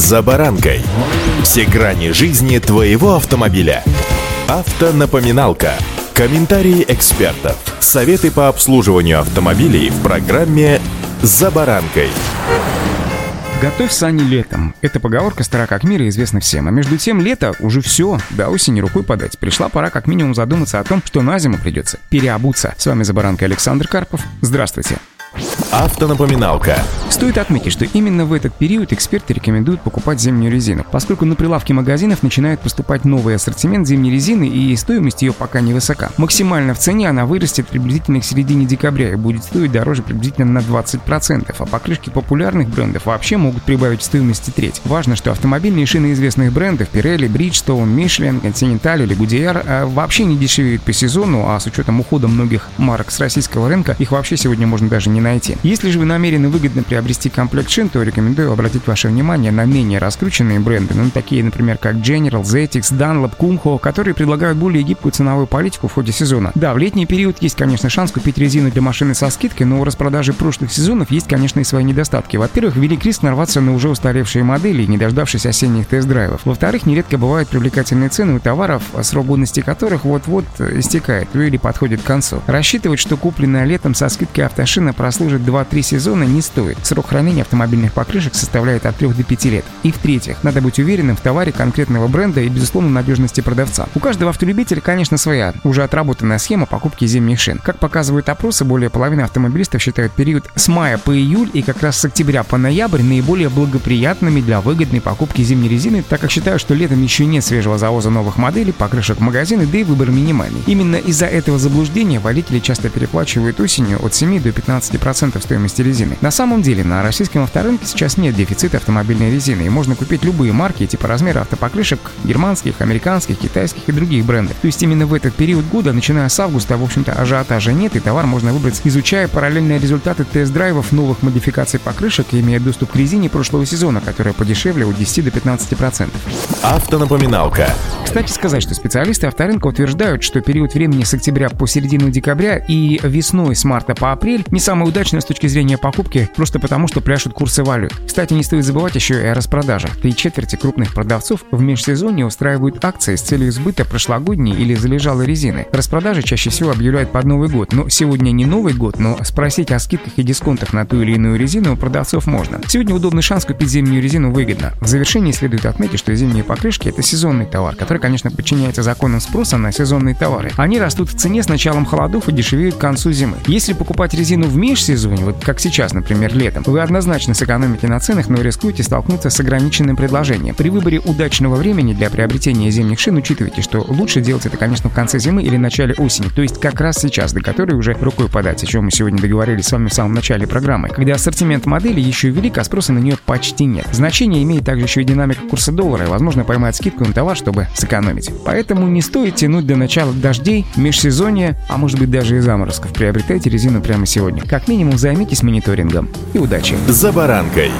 За баранкой. Все грани жизни твоего автомобиля. Автонапоминалка. Комментарии экспертов. Советы по обслуживанию автомобилей в программе «За баранкой». Готовь сани летом. Эта поговорка стара как мир и известна всем. А между тем, лето уже все, до осени рукой подать. Пришла пора как минимум задуматься о том, что на зиму придется переобуться. С вами «За баранкой» Александр Карпов. Здравствуйте. Автонапоминалка. Стоит отметить, что именно в этот период эксперты рекомендуют покупать зимнюю резину, поскольку на прилавки магазинов начинает поступать новый ассортимент зимней резины, и стоимость ее пока не высока. Максимально в цене она вырастет приблизительно к середине декабря и будет стоить дороже приблизительно на 20%, а покрышки популярных брендов вообще могут прибавить в стоимости треть. Важно, что автомобильные шины известных брендов Pirelli, Bridgestone, Michelin, Continental или Goodyear вообще не дешевеют по сезону, а с учетом ухода многих марок с российского рынка их вообще сегодня можно даже не найти. Если же вы намерены выгодно приобрести комплект шин, то рекомендую обратить ваше внимание на менее раскрученные бренды, такие, например, как General, Zetex, Dunlop, Kumho, которые предлагают более гибкую ценовую политику в ходе сезона. Да, в летний период есть, конечно, шанс купить резину для машины со скидкой, но у распродажи прошлых сезонов есть, конечно, и свои недостатки. Во-первых, велик риск нарваться на уже устаревшие модели, не дождавшись осенних тест-драйвов. Во-вторых, нередко бывают привлекательные цены у товаров, срок годности которых вот-вот истекает или подходит к концу. Рассчитывать, что купленная летом со скидкой автошина прослужит 2-3 сезона, не стоит. Срок хранения автомобильных покрышек составляет от 3 до 5 лет. И в-третьих, надо быть уверенным в товаре конкретного бренда и, безусловно, надежности продавца. У каждого автолюбителя, конечно, своя, уже отработанная схема покупки зимних шин. Как показывают опросы, более половины автомобилистов считают период с мая по июль и как раз с октября по ноябрь наиболее благоприятными для выгодной покупки зимней резины, так как считают, что летом еще нет свежего завоза новых моделей, покрышек в магазины, да и выбор минимальный. Именно из-за этого заблуждения водители часто переплачивают осенью от 7 до 15% стоимости резины. На самом деле, на российском авторынке сейчас нет дефицита автомобильной резины, и можно купить любые марки и типа размера автопокрышек германских, американских, китайских и других брендов. То есть именно в этот период года, начиная с августа, в общем-то, ажиотажа нет, и товар можно выбрать, изучая параллельные результаты тест-драйвов новых модификаций покрышек и имея доступ к резине прошлого сезона, которая подешевле от 10 до 15%. Автонапоминалка. Кстати сказать, что специалисты авторынка утверждают, что период времени с октября по середину декабря и весной с марта по апрель не самый удачный с точки зрения покупки, просто потому, что пляшут курсы валют. Кстати, не стоит забывать еще и о распродажах. 3/4 крупных продавцов в межсезонье устраивают акции с целью сбыта прошлогодней или залежалой резины. Распродажи чаще всего объявляют под Новый год, но сегодня не Новый год, но спросить о скидках и дисконтах на ту или иную резину у продавцов можно. Сегодня удобный шанс купить зимнюю резину выгодно. В завершении следует отметить, что зимние покрышки — это сезонный товар, который, конечно, подчиняется законам спроса на сезонные товары. Они растут в цене с началом холодов и дешевеют к концу зимы. Если покупать резину в межсезонье, вот как сейчас, например, летом, вы однозначно сэкономите на ценах, но рискуете столкнуться с ограниченным предложением. При выборе удачного времени для приобретения зимних шин учитывайте, что лучше делать это, конечно, в конце зимы или начале осени, то есть как раз сейчас, до которой уже рукой подать, о чем мы сегодня договорились с вами в самом начале программы, когда ассортимент модели еще велик, а спроса на нее почти нет. Значение имеет также еще и динамика курса доллара и, возможно, поймать скидку на товар, чтобы сэкономить. Поэтому не стоит тянуть до начала дождей, межсезонья, а может быть даже и заморозков. Приобретайте резину прямо сегодня. Как минимум займитесь мониторингом. И удачи! За баранкой!